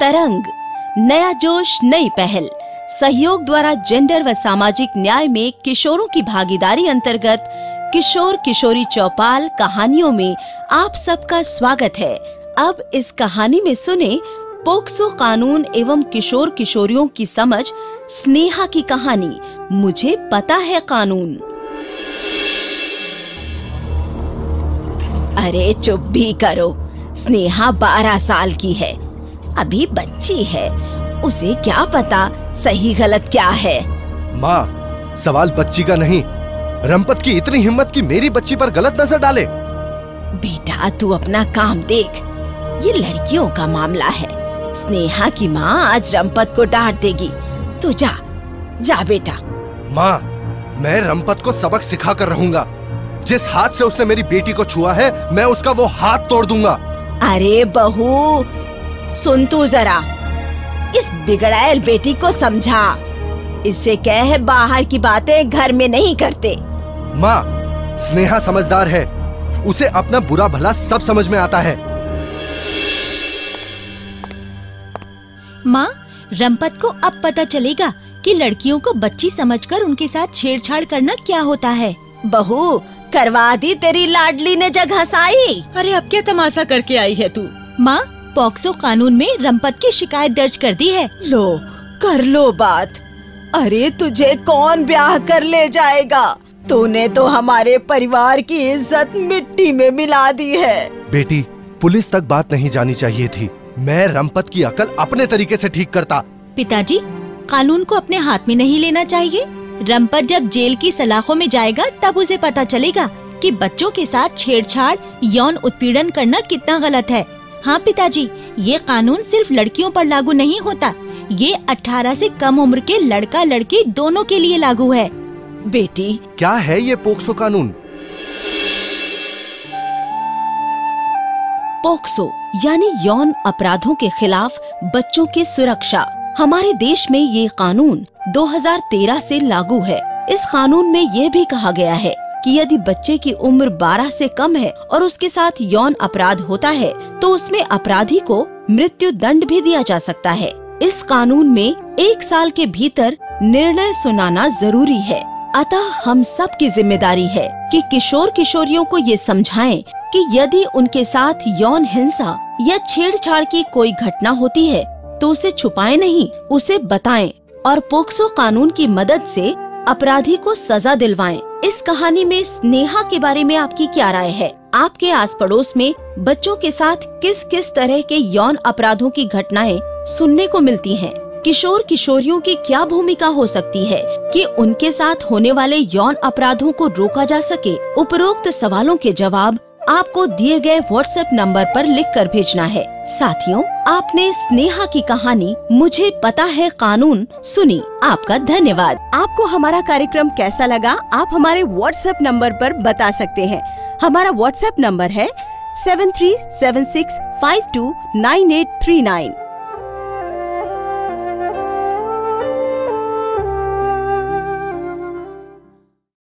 तरंग, नया जोश नई पहल सहयोग द्वारा जेंडर व सामाजिक न्याय में किशोरों की भागीदारी अंतर्गत किशोर किशोरी चौपाल कहानियों में आप सबका स्वागत है। अब इस कहानी में सुने पोक्सो कानून एवं किशोर किशोरियों की समझ, स्नेहा की कहानी मुझे पता है कानून। अरे चुप भी करो, स्नेहा 12 साल की है, अभी बच्ची है, उसे क्या पता सही गलत क्या है। माँ, सवाल बच्ची का नहीं, रंपत की इतनी हिम्मत कि मेरी बच्ची पर गलत नजर डाले। बेटा तू अपना काम देख, ये लड़कियों का मामला है। स्नेहा की माँ आज रंपत को डांट देगी, तू जा बेटा। माँ, मैं रंपत को सबक सिखा कर रहूंगा। जिस हाथ से उसने मेरी बेटी को छुआ है, मैं उसका वो हाथ तोड़ दूंगा। अरे बहू सुन, तू जरा इस बिगड़ैल बेटी को समझा, इससे कह बाहर की बातें घर में नहीं करते। माँ, स्नेहा समझदार है, उसे अपना बुरा भला सब समझ में आता है। माँ, रंपत को अब पता चलेगा कि लड़कियों को बच्ची समझकर उनके साथ छेड़छाड़ करना क्या होता है। बहू, करवा दी तेरी लाडली ने जगह साई। अरे अब क्या तमाशा करके आई है तू। माँ, पॉक्सो कानून में रंपत की शिकायत दर्ज कर दी है। लो कर लो बात। अरे तुझे कौन ब्याह कर ले जाएगा, तूने तो हमारे परिवार की इज्जत मिट्टी में मिला दी है। बेटी, पुलिस तक बात नहीं जानी चाहिए थी, मैं रंपत की अकल अपने तरीके से ठीक करता। पिताजी, कानून को अपने हाथ में नहीं लेना चाहिए। रंपत जब जेल की सलाखों में जाएगा तब उसे पता चलेगा कि बच्चों के साथ छेड़छाड़, यौन उत्पीड़न करना कितना गलत है। हाँ पिताजी, ये कानून सिर्फ लड़कियों पर लागू नहीं होता, ये 18 से कम उम्र के लड़का लड़की दोनों के लिए लागू है। बेटी, क्या है ये पोक्सो कानून? पोक्सो यानी यौन अपराधों के खिलाफ बच्चों की सुरक्षा। हमारे देश में ये कानून 2013 से लागू है। इस कानून में ये भी कहा गया है कि यदि बच्चे की उम्र 12 से कम है और उसके साथ यौन अपराध होता है तो उसमें अपराधी को मृत्यु दंड भी दिया जा सकता है। इस कानून में 1 साल के भीतर निर्णय सुनाना जरूरी है। अतः हम सब की जिम्मेदारी है कि किशोर किशोरियों को ये समझाएं कि यदि उनके साथ यौन हिंसा या छेड़छाड़ की कोई घटना होती है तो उसे छुपाएं नहीं, उसे बताएं और पोक्सो कानून की मदद से अपराधी को सजा दिलवाएं। इस कहानी में स्नेहा के बारे में आपकी क्या राय है? आपके आस पड़ोस में बच्चों के साथ किस किस तरह के यौन अपराधों की घटनाएं सुनने को मिलती हैं? किशोर किशोरियों की क्या भूमिका हो सकती है कि उनके साथ होने वाले यौन अपराधों को रोका जा सके? उपरोक्त सवालों के जवाब आपको दिए गए व्हाट्सएप नंबर पर लिखकर भेजना है। साथियों, आपने स्नेहा की कहानी मुझे पता है कानून सुनी, आपका धन्यवाद। आपको हमारा कार्यक्रम कैसा लगा आप हमारे व्हाट्सएप नंबर पर बता सकते हैं। हमारा व्हाट्सएप नंबर है 7376529839।